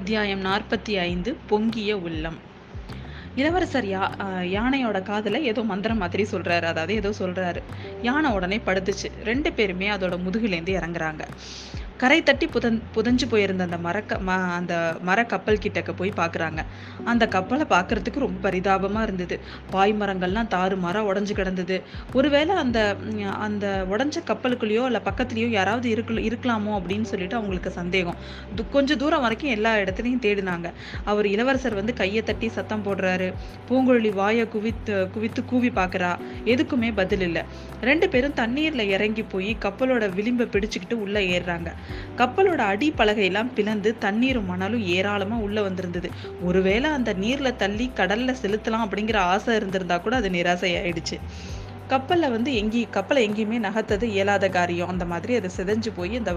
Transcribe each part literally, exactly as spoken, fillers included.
அத்தியாயம் நாற்பத்தி ஐந்து பொங்கிய உள்ளம். இளவரசர் யா யானையோட காதில் ஏதோ மந்திரம் மாதிரி சொல்கிறாரு, அதாவது ஏதோ சொல்கிறாரு. யானை உடனே படுத்துச்சு. ரெண்டு பேருமே அதோட முதுகுலேருந்து இறங்குறாங்க. கரை தட்டி புதன் புதஞ்சு போயிருந்த அந்த மரக்க ம அந்த மர கப்பல் கிட்டக்க போய் பார்க்குறாங்க. அந்த கப்பலை பார்க்குறதுக்கு ரொம்ப பரிதாபமாக இருந்தது. பாய் மரங்கள்லாம் தாறு மரம் உடஞ்சி கிடந்தது. ஒருவேளை அந்த அந்த உடஞ்ச கப்பலுக்குள்ளேயோ இல்லை பக்கத்துலேயோ யாராவது இருக்கு இருக்கலாமோ அப்படின்னு சொல்லிட்டு அவங்களுக்கு சந்தேகம். து கொஞ்சம் தூரம் வரைக்கும் எல்லா இடத்துலையும் தேடினாங்க. அவர் இளவரசர் வந்து கையை தட்டி சத்தம் போடுறாரு. பூங்குழலி வாயை குவித்து குவித்து கூவி பார்க்குறா. எதுக்குமே பதில் இல்லை. ரெண்டு பேரும் தண்ணீரில் இறங்கி போய் கப்பலோட விளிம்பை பிடிச்சிக்கிட்டு உள்ளே ஏறுறாங்க. கப்பலோட அடி பலகையெல்லாம் பிளந்து தண்ணீரும் மணலும் ஏராளமா உள்ள வந்திருந்தது. ஒருவேளை அந்த நீர்ல தள்ளி கடல்ல செலுத்தலாம் அப்படிங்கிற ஆசை இருந்திருந்தா கூட அது நிராசை ஆயிடுச்சு. கப்பல்ல வந்து எங்கேயும் கப்பலை எங்கேயுமே நகர்த்தது இயலாத காரியம். அந்த மாதிரி அது சிதைஞ்சு போய் அந்த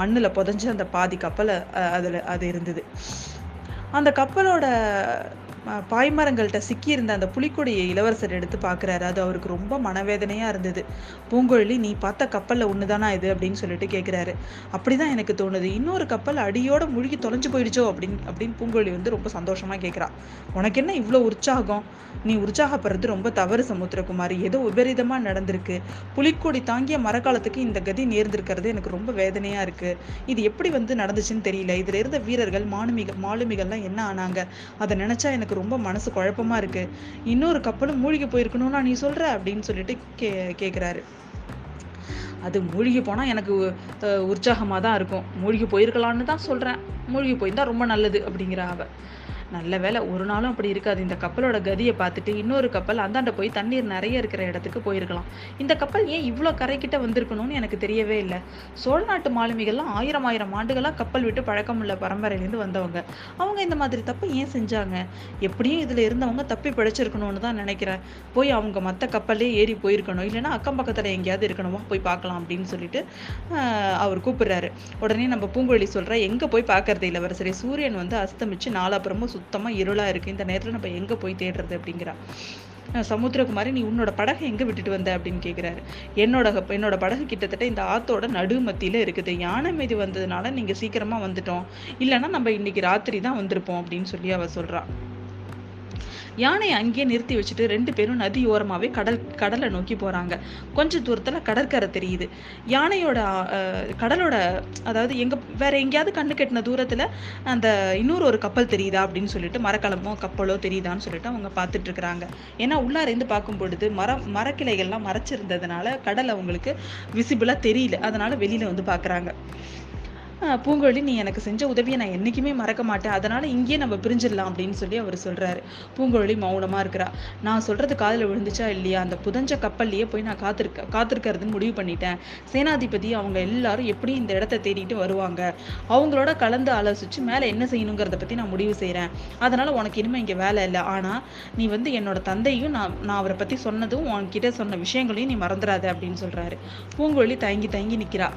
மண்ணுல புதைஞ்சு அந்த பாதி கப்பலை அதுல அது இருந்தது. அந்த கப்பலோட பாய்மரங்கள்கிட்ட சிக்கியிருந்த அந்த புலிக்கொடியை இளவரசர் எடுத்து பார்க்குறாரு. அது அவருக்கு ரொம்ப மனவேதனையாக இருந்தது. பூங்கொழி, நீ பார்த்த கப்பலில் ஒன்று தானா இது அப்படின்னு சொல்லிட்டு கேட்குறாரு. அப்படி தான் எனக்கு தோணுது, இன்னொரு கப்பல் அடியோட மூழ்கி தொலைஞ்சு போயிடுச்சோ அப்படின்னு அப்படின்னு பூங்கொழி வந்து ரொம்ப சந்தோஷமாக கேட்குறா. உனக்கு என்ன இவ்வளோ உற்சாகம்? நீ உற்சாகப்படுறது ரொம்ப தவறு சமுத்திரகுமாரி. ஏதோ விபரீதமாக நடந்திருக்கு. புலிக்கொடி தாங்கிய மரக்காலத்துக்கு இந்த கதி நேர்ந்திருக்கிறது எனக்கு ரொம்ப வேதனையாக இருக்குது. இது எப்படி வந்து நடந்துச்சுன்னு தெரியல. இதில் இருந்த வீரர்கள் மாலுமிக மாலுமிகள்லாம் என்ன ஆனாங்க? அதை நினச்சா எனக்கு ரொம்ப மனசு குழப்பமா இருக்கு. இன்னொரு கப்பலும் மூழ்கி போயிருக்கணும்னா நீ சொல்ற அப்படின்னு சொல்லிட்டு கே கேக்குறாரு அது மூழ்கி போனா எனக்கு உற்சாகமா தான் இருக்கும். மூழ்கி போயிருக்கலாம்னு தான் சொல்றேன். மூழ்கி போயிருந்தா ரொம்ப நல்லது அப்படிங்கிற அவ. நல்ல வேலை, ஒரு நாளும் அப்படி இருக்காது. இந்த கப்பலோட கதியை பார்த்துட்டு இன்னொரு கப்பல் அந்தாண்ட போய் தண்ணீர் நிறைய இருக்கிற இடத்துக்கு போயிருக்கலாம். இந்த கப்பல் ஏன் இவ்வளோ கரைக்கிட்ட வந்திருக்கணும்னு எனக்கு தெரியவே இல்லை. சோழ நாட்டு மாலுமிகள்லாம் ஆயிரம் ஆயிரம் ஆண்டுகளாக கப்பல் விட்டு பழக்கமுள்ள பரம்பரையிலேருந்து வந்தவங்க. அவங்க இந்த மாதிரி தப்பை ஏன் செஞ்சாங்க? எப்படியும் இதில் இருந்தவங்க தப்பி பிழைச்சிருக்கணும்னு தான் நினைக்கிறேன். போய் அவங்க மற்ற கப்பல்லே ஏறி போயிருக்கணும், இல்லைன்னா அக்கம் பக்கத்தில் எங்கேயாவது இருக்கணுமா, போய் பார்க்கலாம் அப்படின்னு சொல்லிட்டு அவர் கூப்பிடுறாரு. உடனே நம்ம பூங்குழலி சொல்கிறா, எங்கே போய் பார்க்கறது இளவரசரே? சூரியன் வந்து அஸ்தமிச்சு நாலாபுறமும் சுத்தமா இருளா இருக்கு. இந்த நேரத்துல நம்ம எங்க போய் தேடுறது அப்படிங்கிறா. சமுத்திரகுமாரி, நீ உன்னோட படகு எங்க விட்டுட்டு வந்த அப்படின்னு கேட்குறாரு. என்னோட என்னோட படகு கிட்டத்தட்ட இந்த ஆத்தோட நடு மத்தியில இருக்குது. யானை மீது வந்ததுனால நீங்க சீக்கிரமா வந்துட்டோம், இல்லைன்னா நம்ம இன்னைக்கு ராத்திரி தான் வந்திருப்போம் அப்படின்னு சொல்லி அவ சொல்றா. யானையை அங்கேயே நிறுத்தி வச்சுட்டு ரெண்டு பேரும் நதியோரமாகவே கடல் கடலை நோக்கி போகிறாங்க. கொஞ்சம் தூரத்தில் கடற்கரை தெரியுது. யானையோட கடலோட அதாவது எங்கே வேற எங்கேயாவது கண்ணு கெட்டின தூரத்தில் அந்த இன்னொரு ஒரு கப்பல் தெரியுதா அப்படின்னு சொல்லிட்டு மரக்கலமோ கப்பலோ தெரியுதான்னு சொல்லிட்டு அவங்க பார்த்துட்டு இருக்கிறாங்க. ஏன்னா உள்ளாரேந்து பார்க்கும் பொழுது மரம் மரக்கிளைகள்லாம் மறைச்சிருந்ததுனால கடல் அவங்களுக்கு விசிபிளாக தெரியல. அதனால வெளியில் வந்து பார்க்குறாங்க. பூங்கொழி, நீ எனக்கு செஞ்ச உதவியை நான் என்றைக்குமே மறக்க மாட்டேன். அதனால் இங்கேயே நம்ம பிரிஞ்சிடலாம் அப்படின்னு சொல்லி அவர் சொல்கிறாரு. பூங்கொழி மௌனமாக இருக்கிறா. நான் சொல்கிறது காதில் விழுந்துச்சா இல்லையா? அந்த புதஞ்ச கப்பல்லையே போய் நான் காத்திருக்க காத்திருக்கிறதுன்னு முடிவு பண்ணிட்டேன். சேனாதிபதி அவங்க எல்லாரும் எப்படியும் இந்த இடத்த தேடிட்டு வருவாங்க. அவங்களோட கலந்து ஆலோசித்து மேலே என்ன செய்யணுங்கிறத பற்றி நான் முடிவு செய்கிறேன். அதனால் உனக்கு இனிமேல் இங்கே வேலை இல்லை. ஆனால் நீ வந்து என்னோட தந்தையும் நான் நான் அவரை பற்றி சொன்னதும் உன்கிட்ட சொன்ன விஷயங்களையும் நீ மறந்துடாத அப்படின்னு சொல்கிறாரு. பூங்கொழி தயங்கி தயங்கி நிற்கிறா.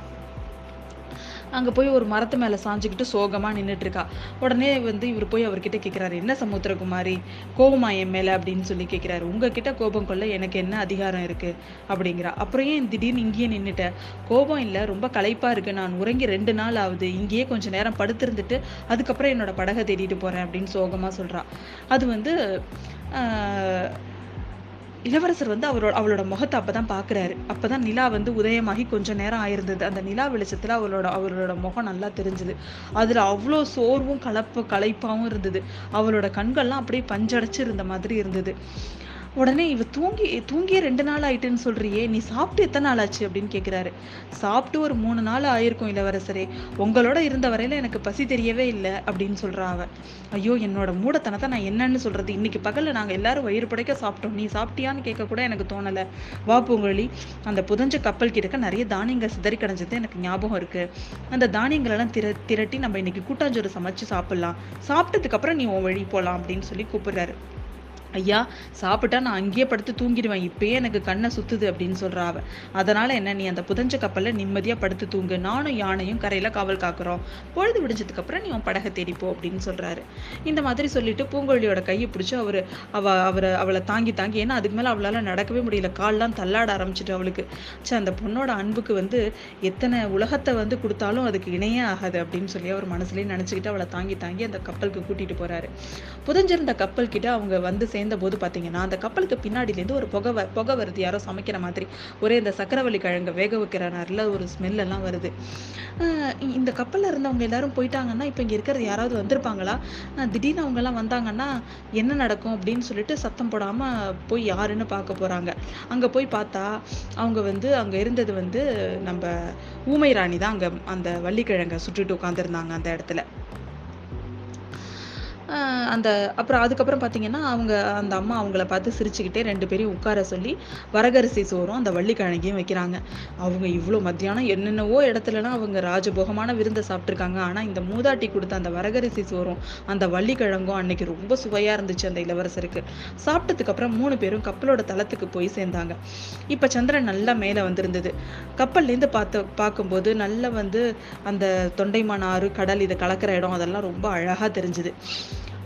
அங்கே போய் ஒரு மரத்து மேலே சாஞ்சிக்கிட்டு சோகமாக நின்றுட்டு இருக்கா. உடனே வந்து இவர் போய் அவர்கிட்ட கேட்குறாரு, என்ன சமுத்திரகுமாரி கோபமா என் மேலே அப்படின்னு சொல்லி கேட்குறாரு. உங்ககிட்ட கோபம் கொள்ள எனக்கு என்ன அதிகாரம் இருக்குது அப்படிங்கிறா. அப்புறம் ஏன் திடீர்னு இங்கேயே நின்றுட்ட? கோபம் இல்லை, ரொம்ப களைப்பாக இருக்குது. நான் உறங்கி ரெண்டு நாள் ஆகுது. இங்கேயே கொஞ்சம் நேரம் படுத்திருந்துட்டு அதுக்கப்புறம் என்னோட படகை தேடிட்டு போகிறேன் அப்படின்னு சோகமாக சொல்கிறா. அது வந்து இளவரசர் வந்து அவரோட அவளோட முகத்தை அப்போ தான் பார்க்குறாரு. அப்போ தான் நிலா வந்து உதயமாகி கொஞ்சம் நேரம் ஆயிருந்தது. அந்த நிலா வெளிச்சத்தில் அவளோட அவரோட முகம் நல்லா தெரிஞ்சுது. அதில் அவ்வளோ சோர்வும் கலப்பு களைப்பாகவும் இருந்தது. அவளோட கண்கள்லாம் அப்படியே பஞ்சடைச்சு இருந்த மாதிரி இருந்தது. உடனே இவ தூங்கி தூங்கியே ரெண்டு நாள் ஆயிட்டுன்னு சொல்றியே, நீ சாப்பிட்டு எத்தனை நாள் ஆச்சு அப்படின்னு கேட்குறாரு. சாப்பிட்டு ஒரு மூணு நாள் ஆயிருக்கும் இளவரசரே. உங்களோட இருந்த வரையில எனக்கு பசி தெரியவே இல்லை அப்படின்னு சொல்றா அவ. ஐயோ, என்னோட மூடத்தனத்தை நான் என்னன்னு சொல்றது? இன்னைக்கு பகல்ல நாங்கள் எல்லாரும் வயிறு படைக்க சாப்பிட்டோம். நீ சாப்பிட்டியான்னு கேட்க கூட எனக்கு தோணலை. வா பூங்குழலி, அந்த புதஞ்ச கப்பல் கிட்டக்க நிறைய தானியங்கள் சிதறி கிடஞ்சது எனக்கு ஞாபகம் இருக்கு. அந்த தானியங்களெல்லாம் திர திரட்டி நம்ம இன்னைக்கு கூட்டாஞ்சோறு சமைச்சு சாப்பிடலாம். சாப்பிட்டதுக்கு அப்புறம் நீ உன் வழி போகலாம் அப்படின்னு சொல்லி கூப்பிடுறாரு. ஐயா, சாப்பிட்டா நான் அங்கேயே படுத்து தூங்கிடுவேன், இப்பயே எனக்கு கண்ணை சுத்துது அப்படின்னு சொல்கிறா அவன். அதனால் என்ன, நீ அந்த புதஞ்ச கப்பலில் நிம்மதியாக படுத்து தூங்கு, நானும் யானையும் கரையில் காவல் காக்கிறோம், பொழுது விடிஞ்சதுக்கப்புறம் நீ உன் படகை தேடிப்போ அப்படின்னு சொல்கிறாரு. இந்த மாதிரி சொல்லிட்டு பூங்கொழியோட கையை பிடிச்சி அவர் அவ அவரை அவளை தாங்கி தாங்கி, ஏன்னா அதுக்கு மேலே அவளால் நடக்கவே முடியல, கால்லாம் தள்ளாட ஆரம்பிச்சிட்டு அவளுக்கு. சே, அந்த பொண்ணோட அன்புக்கு வந்து எத்தனை உலகத்தை வந்து கொடுத்தாலும் அதுக்கு இணையே ஆகாது அப்படின்னு சொல்லி அவர் மனசுலேயே நினச்சிக்கிட்டு அவளை தாங்கி தாங்கி அந்த கப்பலுக்கு கூட்டிகிட்டு போகிறாரு. புதஞ்சிருந்த கப்பல் கிட்ட அவங்க வந்து போது பாத்தீங்கன்னா அந்த கப்பலுக்கு பின்னாடியிலேருந்து ஒரு புகை புகை வருது, யாரோ சமைக்கிற மாதிரி. ஒரே இந்த சக்கரவள்ளி கிழங்க வேக வைக்கிற நல்ல ஒரு ஸ்மெல் எல்லாம் வருது. இந்த கப்பலில் இருந்தவங்க எல்லாரும் போயிட்டாங்கன்னா இப்போ இங்கே இருக்கிறது யாராவது வந்திருப்பாங்களா, திடீர்னு அவங்க எல்லாம் வந்தாங்கன்னா என்ன நடக்கும் அப்படின்னு சொல்லிட்டு சத்தம் போடாமல் போய் யாருன்னு பார்க்க போகிறாங்க. அங்கே போய் பார்த்தா அவங்க வந்து அங்கே இருந்தது வந்து நம்ம ஊமை ராணி தான். அங்கே அந்த வள்ளிக்கிழங்கை சுட்டுட்டு உட்காந்துருந்தாங்க அந்த இடத்துல. அந்த அப்புறம் அதுக்கப்புறம் பார்த்தீங்கன்னா அவங்க அந்த அம்மா அவங்கள பார்த்து சிரிச்சுக்கிட்டே ரெண்டு பேரையும் உட்கார சொல்லி வரகரிசி சோறும் அந்த வள்ளிக்கிழங்கையும் வைக்கிறாங்க. அவங்க இவ்வளோ மத்தியானம் என்னென்னவோ இடத்துலலாம் அவங்க ராஜபோகமான விருந்தை சாப்பிட்ருக்காங்க, ஆனால் இந்த மூதாட்டி கொடுத்த அந்த வரகரிசி சோறும் அந்த வள்ளிக்கிழங்கும் அன்னைக்கு ரொம்ப சுவையாக இருந்துச்சு அந்த இளவரசருக்கு. சாப்பிட்டதுக்கப்புறம் மூணு பேரும் கப்பலோட தளத்துக்கு போய் சேர்ந்தாங்க. இப்போ சந்திரன் நல்லா மேலே வந்திருந்தது. கப்பல்லேருந்து பார்த்து பார்க்கும்போது நல்லா வந்து அந்த தொண்டைமானாறு கடல் இதை கலக்கிற இடம் அதெல்லாம் ரொம்ப அழகாக தெரிஞ்சுது.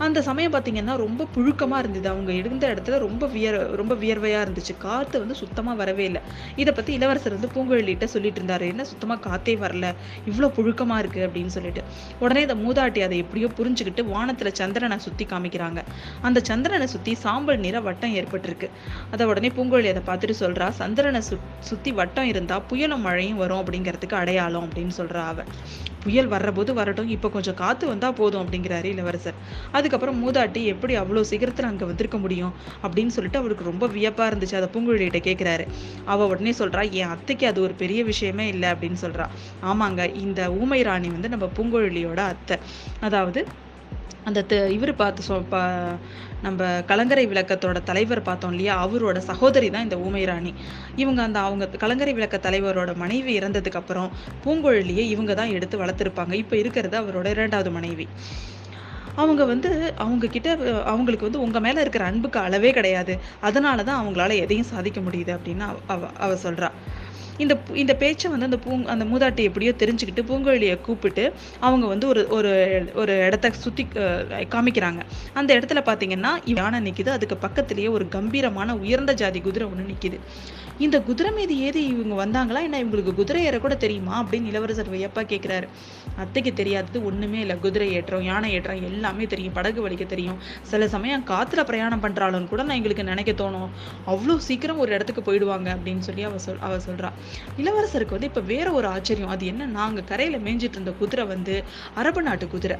அந்த சமயம் பார்த்தீங்கன்னா ரொம்ப புழுக்கமாக இருந்தது. அவங்க இருந்த இடத்துல ரொம்ப வியர் ரொம்ப வியர்வையாக இருந்துச்சு. காற்று வந்து சுத்தமாக வரவே இல்லை. இதை பற்றி இளவரசர் வந்து பூங்குழலிகிட்ட சொல்லிட்டு இருந்தாரு, என்ன சுத்தமாக காற்றே வரல, இவ்வளோ புழுக்கமாக இருக்குது அப்படின்னு சொல்லிட்டு. உடனே இந்த மூதாட்டி அதை எப்படியோ புரிஞ்சுக்கிட்டு வானத்தில் சந்திரனை சுற்றி காமிக்கிறாங்க. அந்த சந்திரனை சுற்றி சாம்பல் நிற வட்டம் ஏற்பட்டிருக்கு. அதை உடனே பூங்குழலி அதை பார்த்துட்டு சொல்கிறா, சந்திரனை சு சுற்றி வட்டம் இருந்தால் புயலும் மழையும் வரும் அப்படிங்கிறதுக்கு அடையாளம் அப்படின்னு சொல்கிறா அவன். புயல் வர்றபோது வரட்டும், இப்போ கொஞ்சம் காற்று வந்தால் போதும் அப்படிங்கிறாரு இளவரசர். அதுக்கப்புறம் மூதாட்டி எப்படி அவ்வளோ சீக்கிரத்தில் அங்கே வந்திருக்க முடியும் அப்படின்னு சொல்லிட்டு அவருக்கு ரொம்ப வியப்பாக இருந்துச்சு. அதை பூங்குழலிகிட்ட கேட்குறாரு. அவள் உடனே சொல்கிறா, என் அத்தைக்கு அது ஒரு பெரிய விஷயமே இல்லை அப்படின்னு சொல்கிறா. ஆமாங்க, இந்த ஊமை ராணி வந்து நம்ம பூங்குழலியோட அத்தை. அதாவது அந்த இவர் பார்த்து சொ பா நம்ம கலங்கரை விளக்கத்தோட தலைவர் பார்த்தோம் இல்லையா, அவரோட சகோதரி தான் இந்த ஊமை ராணி. இவங்க அந்த அவங்க கலங்கரை விளக்க தலைவரோட மனைவி இறந்ததுக்கப்புறம் பூங்குழலியை இவங்க தான் எடுத்து வளர்த்துருப்பாங்க. இப்போ இருக்கிறது அவரோட இரண்டாவது மனைவி. அவங்க வந்து அவங்க கிட்ட அவங்களுக்கு வந்து உங்கள் மேலே இருக்கிற அன்புக்கு அளவே கிடையாது, அதனால தான் அவங்களால எதையும் சாதிக்க முடியுது அப்படின்னு அவ அவ சொல்கிறா. இந்த இந்த பேச்சை வந்து அந்த பூ அந்த மூதாட்டி எப்படியோ தெரிஞ்சுக்கிட்டு பூங்குழலியை கூப்பிட்டு அவங்க வந்து ஒரு ஒரு ஒரு இடத்த சுற்றி காமிக்கிறாங்க. அந்த இடத்துல பார்த்தீங்கன்னா யானை நிற்கிது. அதுக்கு பக்கத்துலேயே ஒரு கம்பீரமான உயர்ந்த ஜாதி குதிரை ஒன்று நிற்கிது. இந்த குதிரை மீது ஏறி இவங்க வந்தாங்களா என்ன, இவங்களுக்கு குதிரை ஏற கூட தெரியுமா அப்படின்னு இளவரசர் வியப்பா கேட்குறாரு. அத்தைக்கு தெரியாதது ஒன்றுமே இல்லை, குதிரை ஏற்றம் யானை ஏற்றம் எல்லாமே தெரியும், படகு வலிக்க தெரியும், சில சமயம் காற்றுல பிரயாணம் பண்ணுறாளுன்னு கூட நான் எங்களுக்கு நினைக்க தோணும், அவ்வளோ சீக்கிரம் ஒரு இடத்துக்கு போயிடுவாங்க அப்படின்னு சொல்லி அவ சொல் அவ சொல்கிறா. இளவரசருக்கு வந்து இப்போ வேற ஒரு ஆச்சரியம். அது என்ன, நாங்கள் கரையில் மேய்ஞ்சிட்டு இருந்த குதிரை வந்து அரபு நாட்டு குதிரை,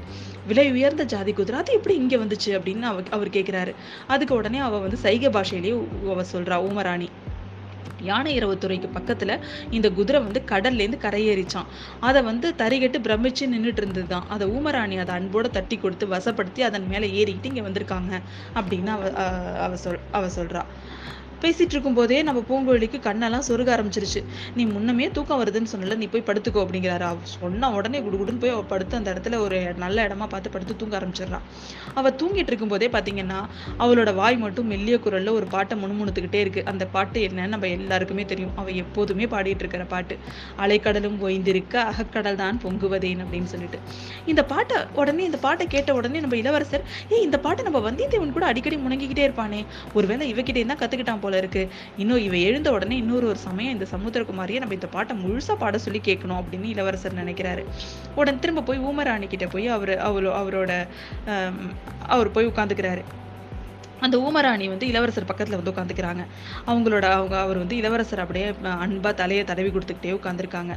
விலை உயர்ந்த ஜாதி குதிரை, அது எப்படி இங்கே வந்துச்சு அப்படின்னு அவ அவர் கேட்குறாரு. அதுக்கு உடனே அவள் வந்து சைகை பாஷையிலேயே அவ சொல்கிறா, ஊமராணி, யானை இரவு துறைக்கு பக்கத்தில் இந்த குதிரை வந்து கடல்லேருந்து கரையேறிச்சான், அதை வந்து தரிகட்டு பிரமிச்சு நின்றுட்டு இருந்தது தான், அதை ஊமராணி அதை அன்போடு தட்டி கொடுத்து வசப்படுத்தி அதன் மேலே ஏறிக்கிட்டு இங்கே வந்திருக்காங்க அப்படின்னு அவ அவ சொல் அவ சொல்கிறா. பேசிட்டு இருக்கும் போதே நம்ம பூங்குழலிக்கு கண்ணெல்லாம் சொருக ஆரம்பிச்சிருச்சு. நீ முன்னமே தூக்கம் வருதுன்னு சொன்னல, நீ போய் படுத்துக்கோ அப்படிங்கிறாரு. அவ சொன்ன உடனே குடுகுடுன்னு போய் அவள் படுத்து அந்த இடத்துல ஒரு நல்ல இடமா பார்த்து படுத்து தூங்க ஆரம்பிச்சிடறான். அவள் தூங்கிட்டு இருக்கும் போதே பார்த்தீங்கன்னா அவளோட வாய் மட்டும் மெல்லிய குரல்ல ஒரு பாட்டை முணுமுணுத்துக்கிட்டே இருக்கு. அந்த பாட்டு என்னன்னு நம்ம எல்லாருக்குமே தெரியும், அவள் எப்போதுமே பாடிட்டு இருக்கிற பாட்டு, அலைக்கடலும் ஓய்ந்திருக்க அகக்கடல் தான் பொங்குவதேன் அப்படின்னு சொல்லிட்டு. இந்த பாட்டை உடனே இந்த பாட்டை கேட்ட உடனே நம்ம இளவரசர், ஏ இந்த பாட்டை நம்ம வந்தியத்தேவன் கூட அடிக்கடி முணங்கிக்கிட்டே இருப்பானே, ஒருவேளை இவகிட்டே தான் கத்துக்கிட்டான் போல இருக்கு, இன்னும் இவ எழுந்த உடனே இன்னொரு ஒரு சமயம் இந்த சமுத்திரகுமாரியை நம்ம இந்த பாட்டை முழுசா பாட சொல்லி கேட்கணும் அப்படின்னு இளவரசர் நினைக்கிறாரு. உடனே திரும்ப போய் ஊமராணி கிட்ட போய் அவரு அவளோ அவரோட அவர் போய் உட்காந்துக்கிறாரு. அந்த ஊமராணி வந்து இளவரசர் பக்கத்தில் வந்து உட்காந்துக்கிறாங்க. அவங்களோட அவங்க அவர் வந்து இளவரசர் அப்படியே அன்பாக தலையை தடவி கொடுத்துக்கிட்டே உட்காந்துருக்காங்க.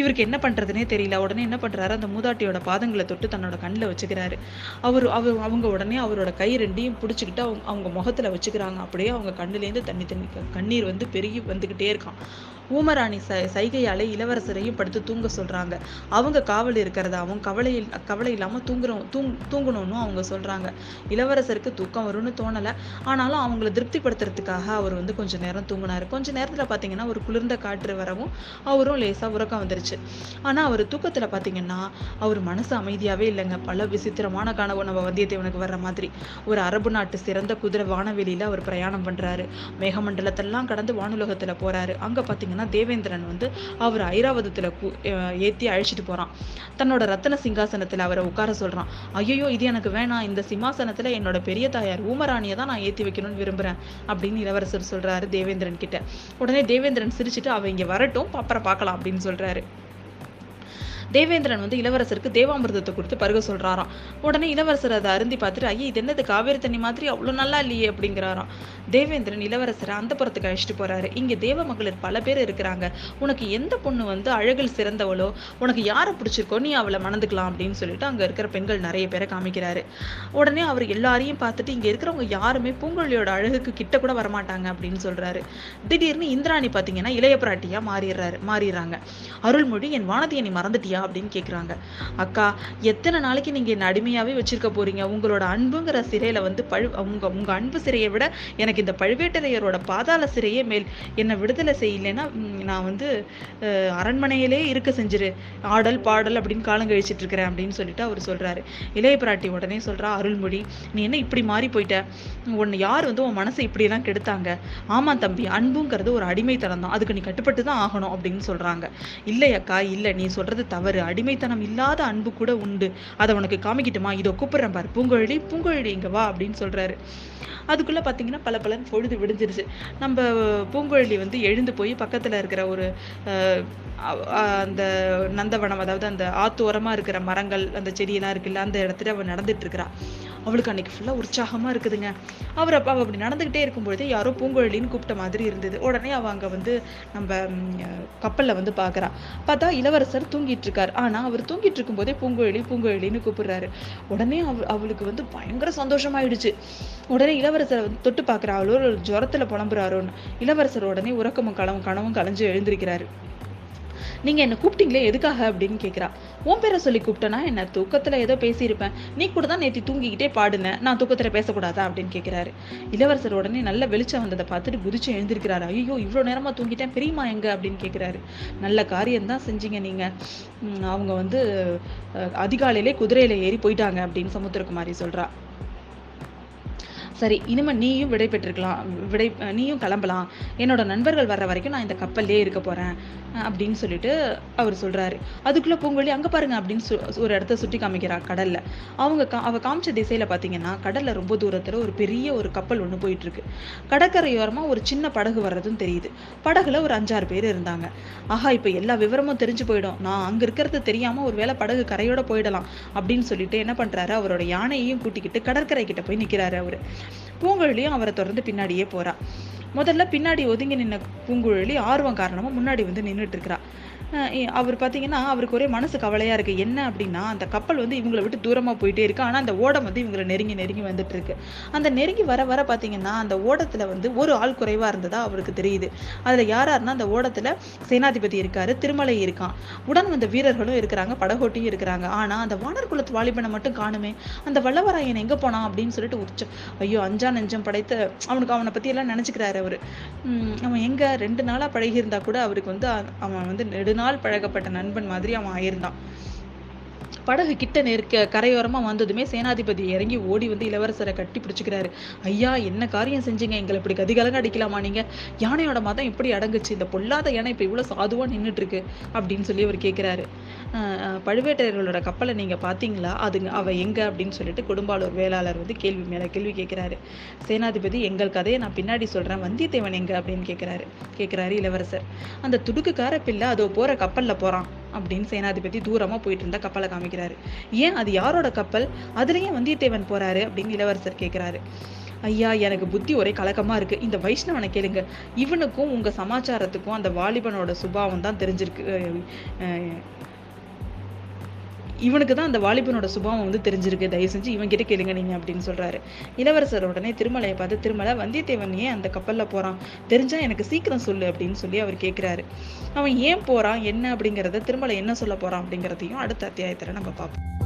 இவருக்கு என்ன பண்ணுறதுனே தெரியல. உடனே என்ன பண்ணுறாரு, அந்த மூதாட்டியோட பாதங்களை தொட்டு தன்னோட கண்ணில் வச்சுக்கிறாரு. அவர் அவர் அவங்க உடனே அவரோட கை ரெண்டையும் பிடிச்சிக்கிட்டு அவங்க அவங்க முகத்தில் வச்சுக்கிறாங்க. அப்படியே அவங்க கண்ணுலேருந்து தண்ணி தண்ணி கண்ணீர் வந்து பெருகி வந்துக்கிட்டே இருக்கான். ஊமராணி சை சைகையாலே இளவரசரையும் படுத்து தூங்க சொல்றாங்க. அவங்க காவல் இருக்கிறதாவும் கவலையில் கவலை இல்லாம தூங்குறோம் தூங் தூங்கணும்னு அவங்க சொல்றாங்க. இளவரசருக்கு தூக்கம் வரும்னு தோணல, ஆனாலும் அவங்கள திருப்திப்படுத்துறதுக்காக அவர் வந்து கொஞ்ச நேரம் தூங்கினாரு. கொஞ்ச நேரத்துல பாத்தீங்கன்னா ஒரு குளிர்ந்த காற்று வரவும் அவரும் லேசா உறக்கம் வந்துருச்சு. ஆனா அவர் தூக்கத்துல பாத்தீங்கன்னா அவர் மனசு அமைதியாவே இல்லைங்க. பல விசித்திரமான கனவு நம்ம வந்தியத்தேவனுக்கு வர்ற மாதிரி. ஒரு அரபு நாட்டு சிறந்த குதிரை வானவெளியில அவர் பிரயாணம் பண்றாரு. மேகமண்டலத்தெல்லாம் கடந்து வானுலகத்துல போறாரு. அங்க பாத்தீங்கன்னா தேவேந்திரன் வந்து அவர் ஐராவதத்துல ஏத்தி அழிச்சிட்டு போறான். தன்னோட ரத்தன சிங்காசனத்துல அவரை உட்கார சொல்றான். ஐயோ, இது எனக்கு வேணாம், இந்த சிம்மாசனத்துல என்னோட பெரிய தாயார் ஊமராணியை தான் நான் ஏத்தி வைக்கணும்னு விரும்புறேன் அப்படின்னு இளவரசர் சொல்றாரு தேவேந்திரன் கிட்ட. உடனே தேவேந்திரன் சிரிச்சுட்டு அவ இங்க வரட்டும் அப்புறம் பார்க்கலாம் அப்படின்னு சொல்றாரு. தேவேந்திரன் வந்து இளவரசருக்கு தேவாமிர்தத்தை கொடுத்து பருக சொல்றாராம். உடனே இளவரசர் அதை அருந்தி பார்த்துட்டு, ஐயே இது என்னது காவேரி தண்ணி மாதிரி அவ்வளோ நல்லா இல்லையே அப்படிங்கிறாராம். தேவேந்திரன் இளவரசரை அந்த புறத்துக்கு அழைச்சிட்டு போறாரு. இங்க தேவ மகளிர் பல பேர் இருக்கிறாங்க, உனக்கு எந்த பொண்ணு வந்து அழகில் சிறந்தவளோ உனக்கு யாரை பிடிச்சிருக்கோ நீ அவளை மணந்துக்கலாம் அப்படின்னு சொல்லிட்டு அங்க இருக்கிற பெண்கள் நிறைய பேரை காமிக்கிறாரு. உடனே அவர் எல்லாரையும் பார்த்துட்டு, இங்க இருக்கிறவங்க யாருமே பூங்கொழியோட அழகுக்கு கிட்ட கூட வரமாட்டாங்க அப்படின்னு சொல்றாரு. திடீர்னு இந்திராணி பாத்தீங்கன்னா இளைய பிராட்டியா மாறிடுறாரு மாறிடுறாங்க. அருள்மொழி, என் வானதியை நீ மறந்துட்டியா அப்படின்னு கேட்குறாங்க. அக்கா, எத்தனை நாளைக்கு நீங்க என்ன அடிமையாவே வச்சிருக்க போறீங்க? உங்களோட அன்புங்கிற சிறையில வந்து பழு உங்க உங்க அன்பு சிறையை விட எனக்கு இந்த பழுவேட்டரையரோட பாதாள சிறையே மேல். என்னை விடுதலை செய்யலைன்னா நான் வந்து அரண்மனையிலே இருக்க செஞ்சிரு, ஆடல் பாடல் அப்படின்னு காலம் கழிச்சிட்டு இருக்கிறேன் அப்படின்னு சொல்லிட்டு அவர் சொல்றாரு. இளைய பிராட்டி உடனே சொல்றா, அருள்மொழி நீ என்ன இப்படி மாறி போயிட்ட? உன்னை யார் வந்து உன் மனசை இப்படியெல்லாம் கெடுத்தாங்க? ஆமா தம்பி, அன்புங்கிறது ஒரு அடிமைத்தனம் தான், அதுக்கு நீ கட்டுப்பட்டு தான் ஆகணும் அப்படின்னு சொல்றாங்க. இல்லையக்கா இல்லை, நீ சொல்றது தவறு, அடிமைத்தனம் இல்லாத அன்பு கூட உண்டு, அதை உனக்கு காமிக்கிட்டுமா? இதோ கூப்பிடுறேன் பாரு, பூங்கொழி பூங்கொழி இங்க வா அப்படின்னு சொல்றாரு. அதுக்குள்ள பாத்தீங்கன்னா பல பலன் பொழுது விடிஞ்சிருச்சு. நம்ம பூங்கொழி வந்து எழுந்து போய் பக்கத்துல இருக்கிற ஒரு அந்த நந்தவனம், அதாவது அந்த ஆத்தோரமா இருக்கிற மரங்கள் அந்த செடியெல்லாம் இருக்குல்ல, அந்த இடத்துல அவ நடந்துட்டு இருக்கிறா. அவளுக்கு அன்னைக்கு ஃபுல்லா உற்சாகமா இருக்குதுங்க. அவர் அப்ப அவ அப்படி நடந்துகிட்டே இருக்கும்பொழுது யாரோ பூங்கொழின்னு கூப்பிட்ட மாதிரி இருந்தது. உடனே அவ அங்க வந்து நம்ம கப்பல்ல வந்து பாக்குறா. பார்த்தா இளவரசர் தூங்கிட்டு இருக்காரு. ஆனா அவர் தூங்கிட்டு இருக்கும் போதே பூங்கொழி பூங்கொழின்னு கூப்பிடுறாரு. உடனே அவ அவளுக்கு வந்து பயங்கர சந்தோஷமாயிடுச்சு. உடனே இளவரசரை வந்து தொட்டு பாக்குறா. அவளோட ஜுரத்துல புலம்புறாரோன்னு இளவரசர் உடனே உறக்கமும் கனவும் கனவும் கலைஞ்சு எழுந்திருக்கிறாரு. நீங்க என்ன கூப்பிட்டீங்களே எதுக்காக அப்படின்னு கேட்குறா. உன் பேரை சொல்லி கூப்பிட்டனா என்ன? தூக்கத்துல ஏதோ பேசியிருப்பேன், நீ கூட தான் நேற்று தூங்கிக்கிட்டே பாடுனேன், நான் தூக்கத்துல பேசக்கூடாதா அப்படின்னு கேட்கிறாரு. இளவரசர் உடனே நல்ல வெளிச்சம் வந்ததை பார்த்துட்டு குதிச்சு எழுந்திருக்கிறாரு. ஐயோ, இவ்வளோ நேரமா தூங்கிட்டேன், பெரியமா எங்க அப்படின்னு கேட்கிறாரு. நல்ல காரியம்தான் செஞ்சீங்க நீங்க, அவங்க வந்து அதிகாலையிலே குதிரையில ஏறி போயிட்டாங்க அப்படின்னு சமுத்திரகுமாரி சொல்றா. சரி, இனிமே நீயும் விடை பெற்றிருக்கலாம் விடை நீயும் கிளம்பலாம், என்னோட நண்பர்கள் வர்ற வரைக்கும் நான் இந்த கப்பல்லே இருக்க போறேன் அப்படின்னு சொல்லிட்டு அவர் சொல்றாரு. அதுக்குள்ள பூங்கொழி அங்க பாருங்க அப்படின்னு ஒரு இடத்த சுட்டி காமிக்கிறா கடல்ல. அவங்க அவ காமிச்ச திசையில பாத்தீங்கன்னா கடல்ல ரொம்ப தூரத்துல ஒரு பெரிய ஒரு கப்பல் ஒண்ணு போயிட்டு இருக்கு. கடற்கரையோரமா ஒரு சின்ன படகு வர்றதும் தெரியுது. படகுல ஒரு அஞ்சாறு பேர் இருந்தாங்க. ஆஹா, இப்ப எல்லா விவரமும் தெரிஞ்சு போயிடும், நான் அங்க இருக்கிறது தெரியாம ஒருவேளை படகு கரையோட போயிடலாம் அப்படின்னு சொல்லிட்டு என்ன பண்றாரு, அவரோட யானையையும் கூட்டிக்கிட்டு கடற்கரை கிட்ட போய் நிக்கிறாரு. அவரு பூங்குழலியும் அவரை தொடர்ந்து பின்னாடியே போறா. முதல்ல பின்னாடி ஒதுங்கி நின்ன பூங்குழலி ஆர்வம் காரணமா முன்னாடி வந்து நின்றுட்டு இருக்கிறா. அவர் பார்த்தீங்கன்னா அவருக்கு ஒரே மனசு கவலையாக இருக்குது. என்ன அப்படின்னா, அந்த கப்பல் வந்து இவங்களை விட்டு தூரமாக போயிட்டே இருக்குது. ஆனால் அந்த ஓடம் வந்து இவங்களை நெருங்கி நெருங்கி வந்துட்டு இருக்கு. அந்த நெருங்கி வர வர பார்த்தீங்கன்னா அந்த ஓடத்தில் வந்து ஒரு ஆள் குறைவாக இருந்ததா அவருக்கு தெரியுது. அதில் யாராருன்னா அந்த ஓடத்தில் சேனாதிபதி இருக்காரு, திருமலை இருக்கான், உடன் வந்த வீரர்களும் இருக்கிறாங்க, படகோட்டியும் இருக்கிறாங்க. ஆனால் அந்த வானர் குலத்து வாலிபனை மட்டும் காணுமே, அந்த வல்லவராயன் எங்கே போனான் அப்படின்னு சொல்லிட்டு உச்ச ஐயோ அஞ்சா நஞ்சம் படைத்த அவனுக்கு அவனை பற்றி எல்லாம் நினச்சிக்கிறாரு அவர். அவன் எங்கே ரெண்டு நாளாக பழகியிருந்தா கூட அவருக்கு வந்து அவன் வந்து நெடுநாள் நாள் பழகப்பட்ட நண்பன் மாதிரி அவன் ஆயிருந்தான். படகு கிட்ட நெருக்க கரையோரமா வந்ததுமே சேனாதிபதி இறங்கி ஓடி வந்து இளவரசரை கட்டி பிடிச்சுக்கிறாரு. ஐயா, என்ன காரியம் செஞ்சீங்க, எங்களை இப்படி கதிகலங்க அடிக்கலாமா? நீங்க யானையோட மாதம் எப்படி அடங்குச்சு? இந்த பொல்லாத யானை இப்ப இவ்வளவு சாதுவா நின்றுட்டு இருக்கு அப்படின்னு சொல்லி அவர் கேட்கிறாரு. பழுவேட்டரையர்களோட கப்பலை நீங்க பாத்தீங்களா, அதுங்க அவ எங்க அப்படின்னு சொல்லிட்டு கொடும்பாளூர் வேளாளர் வந்து கேள்வி மேல கேள்வி கேட்கிறாரு. சேனாதிபதி, எங்கள் கதையை நான் பின்னாடி சொல்றேன், வந்தியத்தேவன் எங்க அப்படின்னு கேட்கிறாரு கேட்கிறாரு இளவரசர். அந்த துடுக்குக்கார பிள்ளை அதோ போற கப்பல்ல போறான் அப்படின்னு சேனாதிபதி தூரமா போயிட்டு இருந்தா கப்பலை காமிக்கிறாரு. ஏன், அது யாரோட கப்பல், அதுலயும் வந்தியத்தேவன் போறாரு அப்படின்னு இளவரசர் கேட்கிறாரு. ஐயா, எனக்கு புத்தி ஒரே கலக்கமா இருக்கு, இந்த வைஷ்ணவனை கேளுங்க, இவனுக்கும் உங்க சமாச்சாரத்துக்கும் அந்த வாலிபனோட சுபாவம் தான் தெரிஞ்சிருக்கு, இவனுக்கு தான் அந்த வாலிபனோட சுபாவம் வந்து தெரிஞ்சிருக்கு, தயவு செஞ்சு இவன் கிட்ட கேளுங்க நீங்க அப்படின்னு சொல்றாரு. இளவரசர் உடனே திருமலையை பார்த்து, திருமலை வந்தியத்தேவன் ஏன் அந்த கப்பல்ல போறான் தெரிஞ்சா எனக்கு சீக்கிரம் சொல்லு அப்படின்னு சொல்லி அவர் கேட்கிறாரு. அவன் ஏன் போறான் என்ன அப்படிங்கிறத, திருமலை என்ன சொல்ல போறான் அப்படிங்கிறதையும் அடுத்த அத்தியாயத்துல நம்ம பார்ப்போம்.